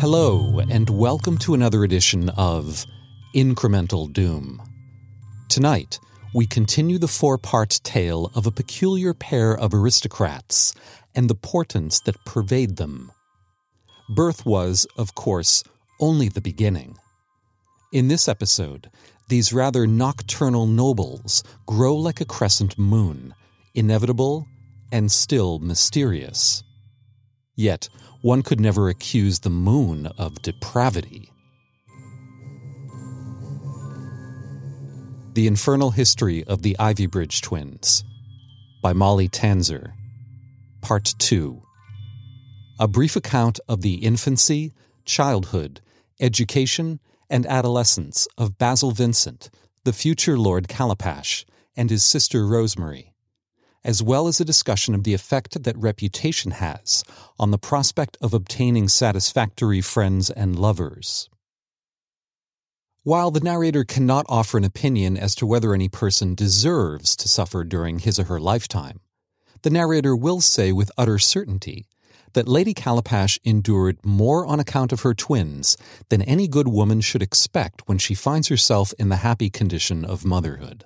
Hello, and welcome to another edition of Incremental Doom. Tonight, we continue the four-part tale of a peculiar pair of aristocrats and the portents that pervade them. Birth was, of course, only the beginning. In this episode, these rather nocturnal nobles grow like a crescent moon, inevitable and still mysterious. Yet, one could never accuse the moon of depravity. The Infernal History of the Ivybridge Twins by Molly Tanzer. Part 2. A brief account of the infancy, childhood, education, and adolescence of Basil Vincent, the future Lord Calipash, and his sister Rosemary, as well as a discussion of the effect that reputation has on the prospect of obtaining satisfactory friends and lovers. While the narrator cannot offer an opinion as to whether any person deserves to suffer during his or her lifetime, the narrator will say with utter certainty that Lady Calipash endured more on account of her twins than any good woman should expect when she finds herself in the happy condition of motherhood.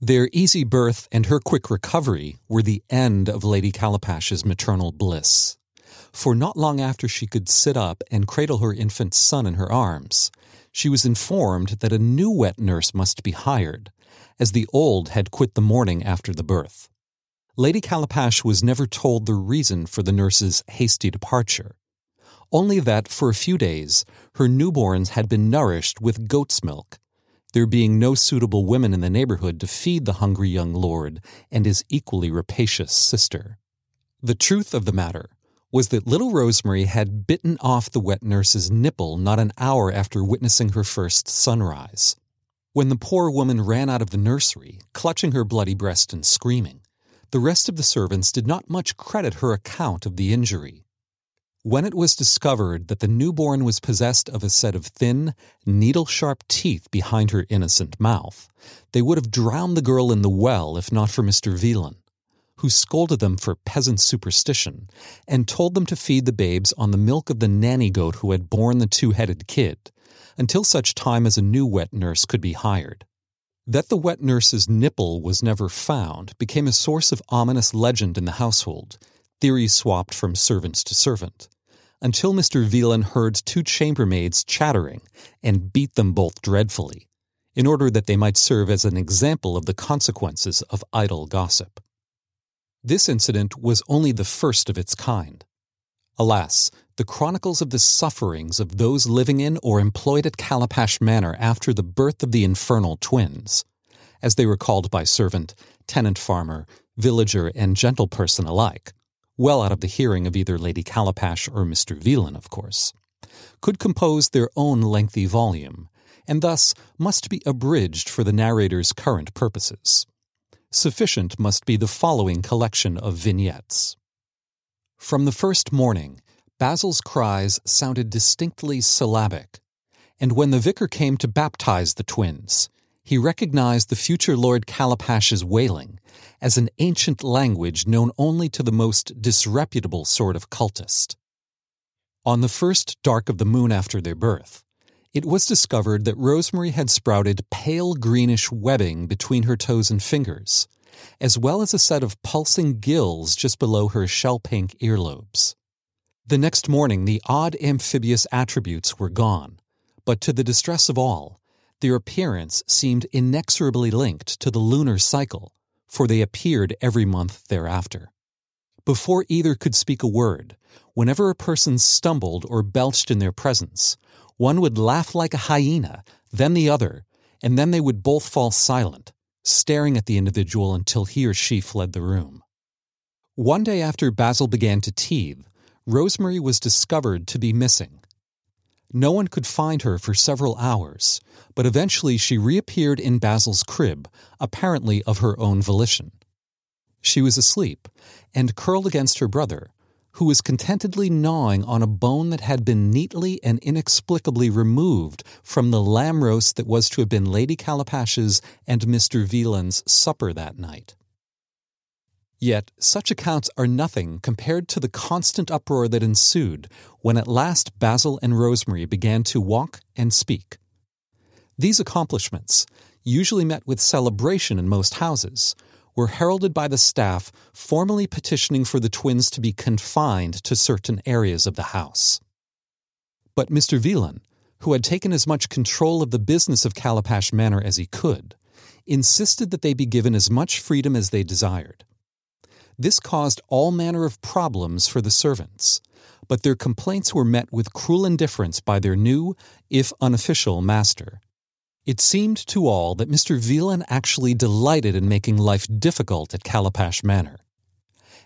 Their easy birth and her quick recovery were the end of Lady Calipash's maternal bliss, for not long after she could sit up and cradle her infant son in her arms, she was informed that a new wet nurse must be hired, as the old had quit the morning after the birth. Lady Calipash was never told the reason for the nurse's hasty departure, only that for a few days her newborns had been nourished with goat's milk, there being no suitable women in the neighborhood to feed the hungry young lord and his equally rapacious sister. The truth of the matter was that little Rosemary had bitten off the wet nurse's nipple not an hour after witnessing her first sunrise, when the poor woman ran out of the nursery, clutching her bloody breast and screaming. The rest of the servants did not much credit her account of the injury. When it was discovered that the newborn was possessed of a set of thin, needle-sharp teeth behind her innocent mouth, they would have drowned the girl in the well if not for Mr. Villein, who scolded them for peasant superstition and told them to feed the babes on the milk of the nanny goat who had borne the two-headed kid, until such time as a new wet nurse could be hired. That the wet nurse's nipple was never found became a source of ominous legend in the household, theories swapped from servant to servant, until Mr. Villein heard two chambermaids chattering and beat them both dreadfully, in order that they might serve as an example of the consequences of idle gossip. This incident was only the first of its kind. Alas, the chronicles of the sufferings of those living in or employed at Calipash Manor after the birth of the Infernal Twins, as they were called by servant, tenant farmer, villager, and gentleperson alike, well out of the hearing of either Lady Calipash or Mr. Villein, of course, could compose their own lengthy volume, and thus must be abridged for the narrator's current purposes. Sufficient must be the following collection of vignettes. From the first morning, Basil's cries sounded distinctly syllabic, and when the vicar came to baptize the twins, he recognized the future Lord Calipash's wailing as an ancient language known only to the most disreputable sort of cultist. On the first dark of the moon after their birth, it was discovered that Rosemary had sprouted pale greenish webbing between her toes and fingers, as well as a set of pulsing gills just below her shell-pink earlobes. The next morning the odd amphibious attributes were gone, but to the distress of all, their appearance seemed inexorably linked to the lunar cycle, for they appeared every month thereafter. Before either could speak a word, whenever a person stumbled or belched in their presence, one would laugh like a hyena, then the other, and then they would both fall silent, staring at the individual until he or she fled the room. One day after Basil began to teethe, Rosemary was discovered to be missing. No one could find her for several hours, but eventually she reappeared in Basil's crib, apparently of her own volition. She was asleep, and curled against her brother, who was contentedly gnawing on a bone that had been neatly and inexplicably removed from the lamb roast that was to have been Lady Calipash's and Mr. Villain's supper that night. Yet such accounts are nothing compared to the constant uproar that ensued when at last Basil and Rosemary began to walk and speak. These accomplishments, usually met with celebration in most houses, were heralded by the staff formally petitioning for the twins to be confined to certain areas of the house. But Mr. Villein, who had taken as much control of the business of Calipash Manor as he could, insisted that they be given as much freedom as they desired. This caused all manner of problems for the servants, but their complaints were met with cruel indifference by their new, if unofficial, master. It seemed to all that Mr. Villein actually delighted in making life difficult at Calipash Manor.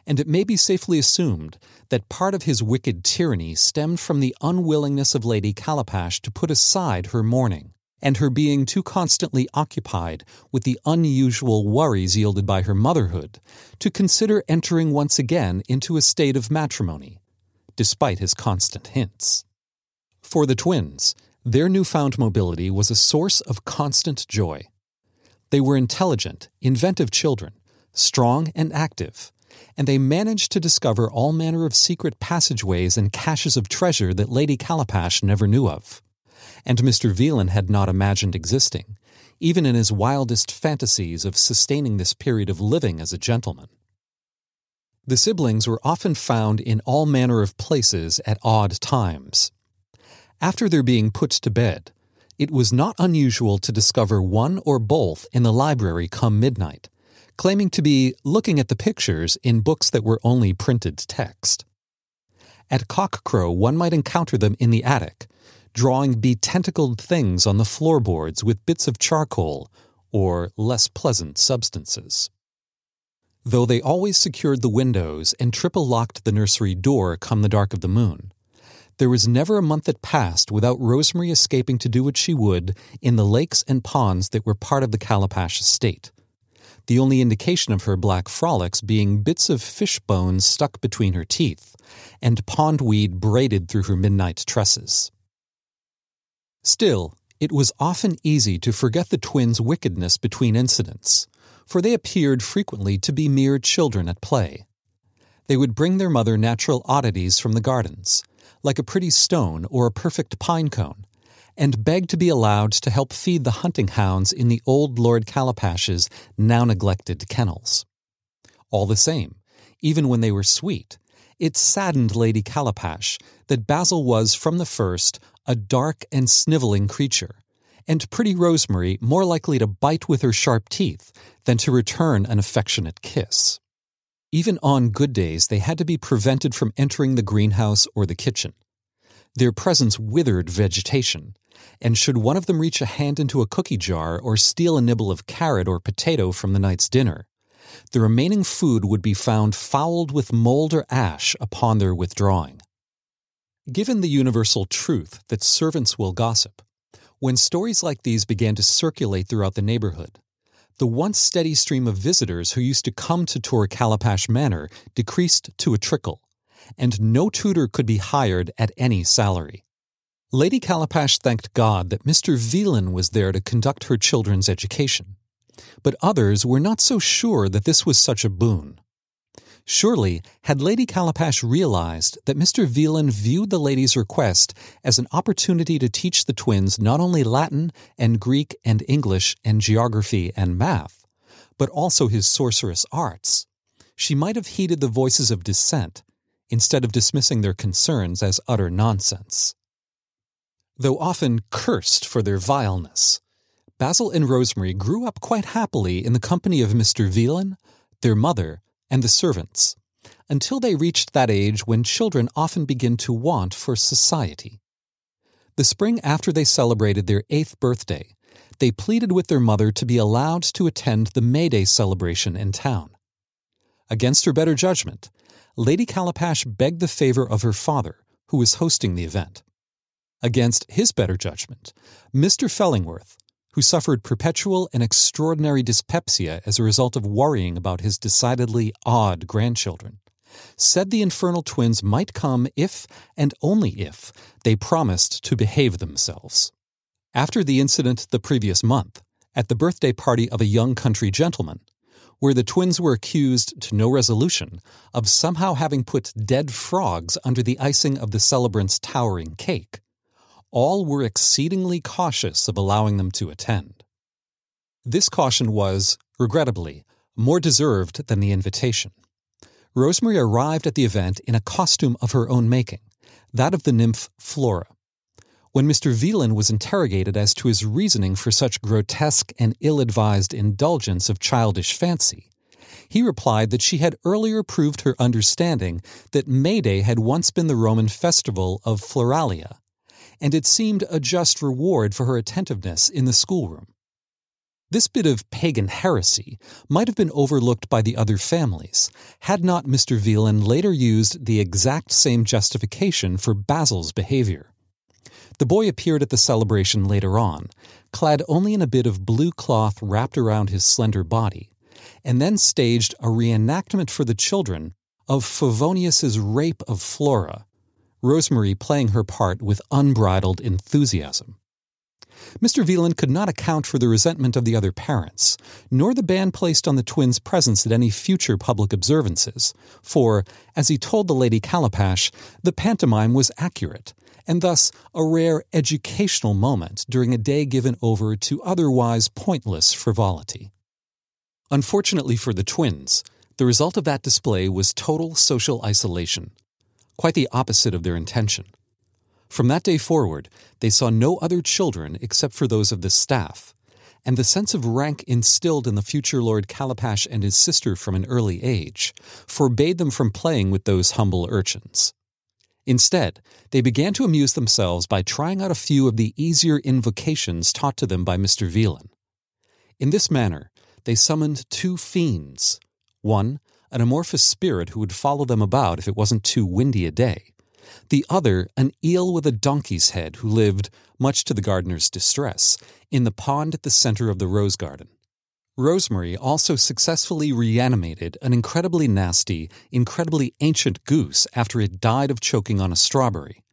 And it may be safely assumed that part of his wicked tyranny stemmed from the unwillingness of Lady Calipash to put aside her mourning, and her being too constantly occupied with the unusual worries yielded by her motherhood to consider entering once again into a state of matrimony, despite his constant hints. For the twins, their newfound mobility was a source of constant joy. They were intelligent, inventive children, strong and active, and they managed to discover all manner of secret passageways and caches of treasure that Lady Calipash never knew of, and Mr. Villein had not imagined existing, even in his wildest fantasies of sustaining this period of living as a gentleman. The siblings were often found in all manner of places at odd times. After their being put to bed, it was not unusual to discover one or both in the library come midnight, claiming to be looking at the pictures in books that were only printed text. At cockcrow one might encounter them in the attic, drawing betentacled things on the floorboards with bits of charcoal or less pleasant substances. Though they always secured the windows and triple-locked the nursery door come the dark of the moon, there was never a month that passed without Rosemary escaping to do what she would in the lakes and ponds that were part of the Calipash estate, the only indication of her black frolics being bits of fish bones stuck between her teeth and pondweed braided through her midnight tresses. Still, it was often easy to forget the twins' wickedness between incidents, for they appeared frequently to be mere children at play. They would bring their mother natural oddities from the gardens, like a pretty stone or a perfect pine cone, and begged to be allowed to help feed the hunting hounds in the old Lord Calipash's now-neglected kennels. All the same, even when they were sweet, it saddened Lady Calipash that Basil was, from the first, a dark and sniveling creature, and pretty Rosemary more likely to bite with her sharp teeth than to return an affectionate kiss. Even on good days, they had to be prevented from entering the greenhouse or the kitchen. Their presence withered vegetation, and should one of them reach a hand into a cookie jar or steal a nibble of carrot or potato from the night's dinner, the remaining food would be found fouled with mold or ash upon their withdrawing. Given the universal truth that servants will gossip, when stories like these began to circulate throughout the neighborhood, the once steady stream of visitors who used to come to tour Calipash Manor decreased to a trickle, and no tutor could be hired at any salary. Lady Calipash thanked God that Mr. Villein was there to conduct her children's education, but others were not so sure that this was such a boon. Surely, had Lady Calipash realized that Mr. Villein viewed the lady's request as an opportunity to teach the twins not only Latin and Greek and English and geography and math, but also his sorcerous arts, she might have heeded the voices of dissent, instead of dismissing their concerns as utter nonsense. Though often cursed for their vileness, Basil and Rosemary grew up quite happily in the company of Mr. Villein, their mother, and the servants, until they reached that age when children often begin to want for society. The spring after they celebrated their 8th birthday, they pleaded with their mother to be allowed to attend the May Day celebration in town. Against her better judgment, Lady Calipash begged the favor of her father, who was hosting the event. Against his better judgment, Mr. Fellingworth, who suffered perpetual and extraordinary dyspepsia as a result of worrying about his decidedly odd grandchildren, said the infernal twins might come if, and only if, they promised to behave themselves. After the incident the previous month, at the birthday party of a young country gentleman, where the twins were accused, to no resolution, of somehow having put dead frogs under the icing of the celebrant's towering cake. All were exceedingly cautious of allowing them to attend. This caution was, regrettably, more deserved than the invitation. Rosemary arrived at the event in a costume of her own making, that of the nymph Flora. When Mr. Villein was interrogated as to his reasoning for such grotesque and ill-advised indulgence of childish fancy, he replied that she had earlier proved her understanding that May Day had once been the Roman festival of Floralia, and it seemed a just reward for her attentiveness in the schoolroom. This bit of pagan heresy might have been overlooked by the other families, had not Mr. Villein later used the exact same justification for Basil's behavior. The boy appeared at the celebration later on, clad only in a bit of blue cloth wrapped around his slender body, and then staged a reenactment for the children of Favonius's rape of Flora, Rosemary playing her part with unbridled enthusiasm. Mr. Villein could not account for the resentment of the other parents, nor the ban placed on the twins' presence at any future public observances, for, as he told the Lady Calipash, the pantomime was accurate, and thus a rare educational moment during a day given over to otherwise pointless frivolity. Unfortunately for the twins, the result of that display was total social isolation, quite the opposite of their intention. From that day forward, they saw no other children except for those of the staff, and the sense of rank instilled in the future Lord Calipash and his sister from an early age forbade them from playing with those humble urchins. Instead, they began to amuse themselves by trying out a few of the easier invocations taught to them by Mr. Villein. In this manner, they summoned two fiends, one, an amorphous spirit who would follow them about if it wasn't too windy a day, the other, an eel with a donkey's head who lived, much to the gardener's distress, in the pond at the center of the rose garden. Rosemary also successfully reanimated an incredibly nasty, incredibly ancient goose after it died of choking on a strawberry,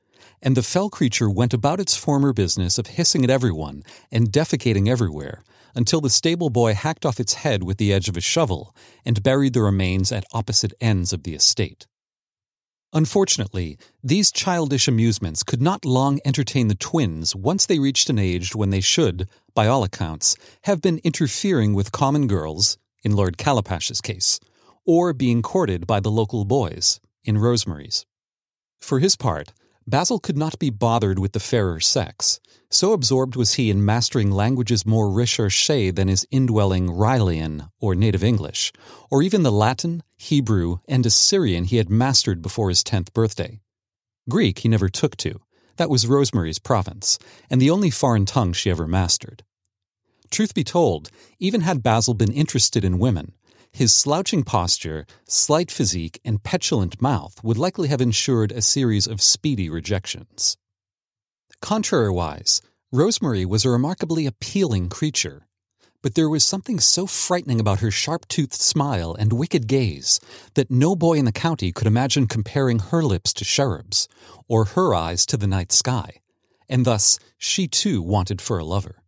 and the fell creature went about its former business of hissing at everyone and defecating everywhere, until the stable boy hacked off its head with the edge of a shovel and buried the remains at opposite ends of the estate. Unfortunately, these childish amusements could not long entertain the twins once they reached an age when they should, by all accounts, have been interfering with common girls, in Lord Calipash's case, or being courted by the local boys, in Rosemary's. For his part, Basil could not be bothered with the fairer sex, so absorbed was he in mastering languages more recherché than his indwelling R'lyehian or native English, or even the Latin, Hebrew, and Assyrian he had mastered before his 10th birthday. Greek he never took to. That was Rosemary's province, and the only foreign tongue she ever mastered. Truth be told, even had Basil been interested in women, his slouching posture, slight physique, and petulant mouth would likely have ensured a series of speedy rejections. Contrariwise, Rosemary was a remarkably appealing creature, but there was something so frightening about her sharp-toothed smile and wicked gaze that no boy in the county could imagine comparing her lips to cherubs, or her eyes to the night sky, and thus she too wanted for a lover.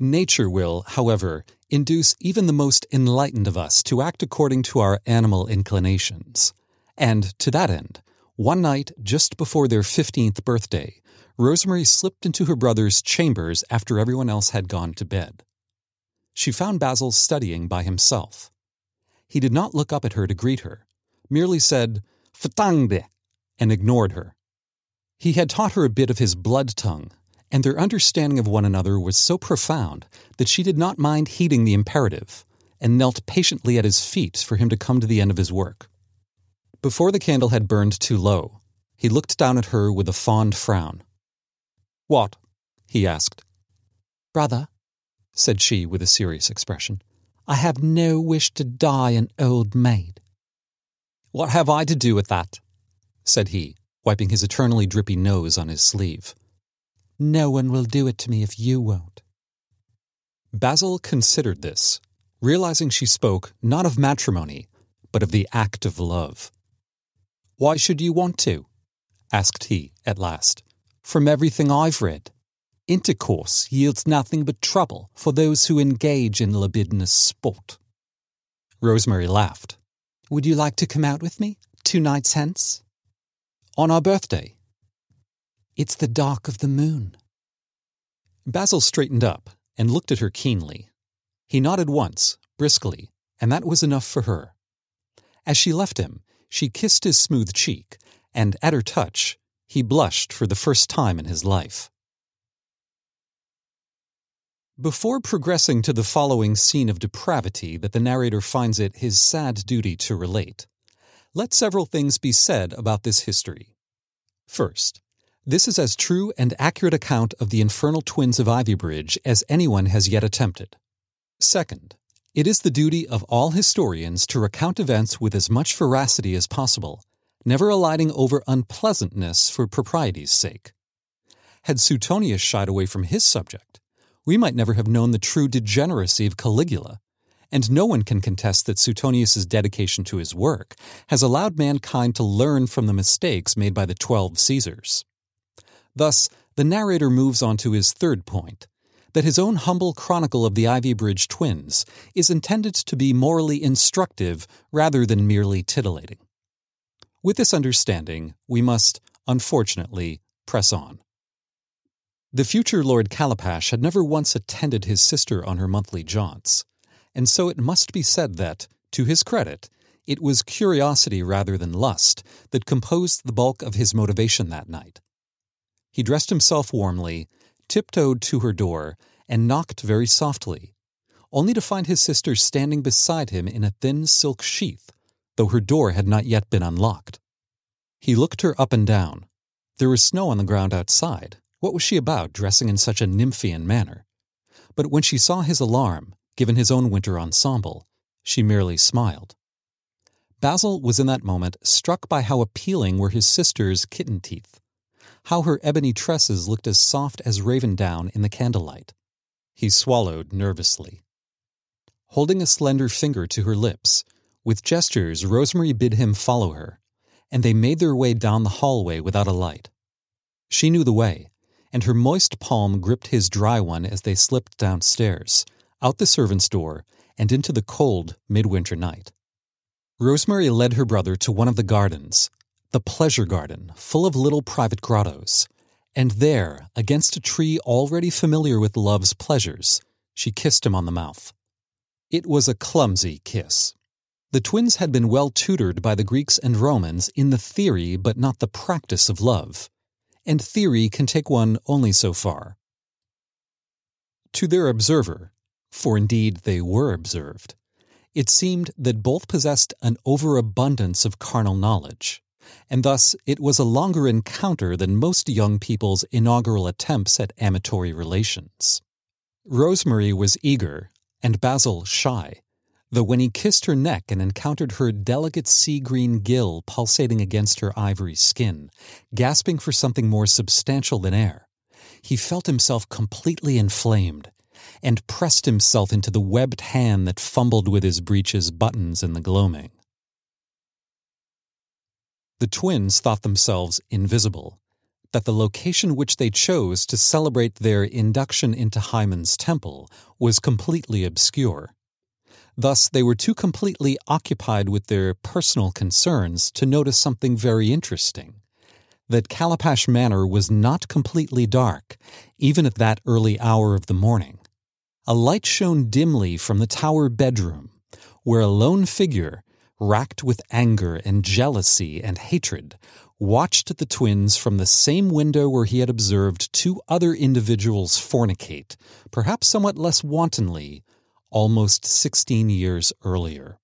Nature will, however, induce even the most enlightened of us to act according to our animal inclinations. And to that end, one night just before their 15th birthday, Rosemary slipped into her brother's chambers after everyone else had gone to bed. She found Basil studying by himself. He did not look up at her to greet her, merely said, "Fatangde," and ignored her. He had taught her a bit of his blood tongue, and their understanding of one another was so profound that she did not mind heeding the imperative, and knelt patiently at his feet for him to come to the end of his work. Before the candle had burned too low, he looked down at her with a fond frown. "What?" he asked. "Brother," said she with a serious expression, "I have no wish to die an old maid." "What have I to do with that?" said he, wiping his eternally drippy nose on his sleeve. "No one will do it to me if you won't." Basil considered this, realizing she spoke not of matrimony, but of the act of love. "Why should you want to?" asked he at last. "From everything I've read, intercourse yields nothing but trouble for those who engage in libidinous sport." Rosemary laughed. "Would you like to come out with me, 2 nights hence? On our birthday? It's the dark of the moon." Basil straightened up and looked at her keenly. He nodded once, briskly, and that was enough for her. As she left him, she kissed his smooth cheek, and at her touch, he blushed for the first time in his life. Before progressing to the following scene of depravity that the narrator finds it his sad duty to relate, let several things be said about this history. First, this is as true and accurate account of the infernal twins of Ivybridge as anyone has yet attempted. Second, it is the duty of all historians to recount events with as much veracity as possible, never alighting over unpleasantness for propriety's sake. Had Suetonius shied away from his subject, we might never have known the true degeneracy of Caligula, and no one can contest that Suetonius' dedication to his work has allowed mankind to learn from the mistakes made by the 12 Caesars. Thus, the narrator moves on to his third point, that his own humble chronicle of the Ivybridge twins is intended to be morally instructive rather than merely titillating. With this understanding, we must, unfortunately, press on. The future Lord Calipash had never once attended his sister on her monthly jaunts, and so it must be said that, to his credit, it was curiosity rather than lust that composed the bulk of his motivation that night. He dressed himself warmly, tiptoed to her door, and knocked very softly, only to find his sister standing beside him in a thin silk sheath, though her door had not yet been unlocked. He looked her up and down. There was snow on the ground outside. What was she about, dressing in such a Nymphian manner? But when she saw his alarm, given his own winter ensemble, she merely smiled. Basil was in that moment struck by how appealing were his sister's kitten teeth, how her ebony tresses looked as soft as raven down in the candlelight. He swallowed nervously. Holding a slender finger to her lips, with gestures Rosemary bid him follow her, and they made their way down the hallway without a light. She knew the way, and her moist palm gripped his dry one as they slipped downstairs, out the servants' door, and into the cold midwinter night. Rosemary led her brother to one of the gardens, the pleasure garden, full of little private grottos, and there, against a tree already familiar with love's pleasures, she kissed him on the mouth. It was a clumsy kiss. The twins had been well tutored by the Greeks and Romans in the theory but not the practice of love, and theory can take one only so far. To their observer, for indeed they were observed, it seemed that both possessed an overabundance of carnal knowledge, and thus it was a longer encounter than most young people's inaugural attempts at amatory relations. Rosemary was eager, and Basil shy, though when he kissed her neck and encountered her delicate sea-green gill pulsating against her ivory skin, gasping for something more substantial than air, he felt himself completely inflamed, and pressed himself into the webbed hand that fumbled with his breeches' buttons in the gloaming. The twins thought themselves invisible, that the location which they chose to celebrate their induction into Hymen's temple was completely obscure. Thus, they were too completely occupied with their personal concerns to notice something very interesting, that Calipash Manor was not completely dark, even at that early hour of the morning. A light shone dimly from the tower bedroom, where a lone figure, racked with anger and jealousy and hatred, watched the twins from the same window where he had observed 2 other individuals fornicate, perhaps somewhat less wantonly, almost 16 years earlier.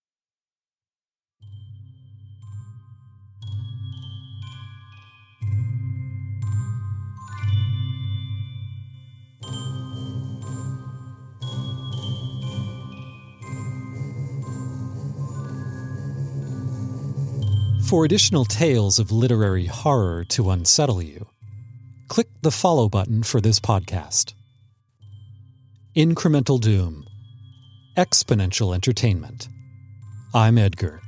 For additional tales of literary horror to unsettle you, click the follow button for this podcast. Incremental Doom. Exponential entertainment. I'm Edgar.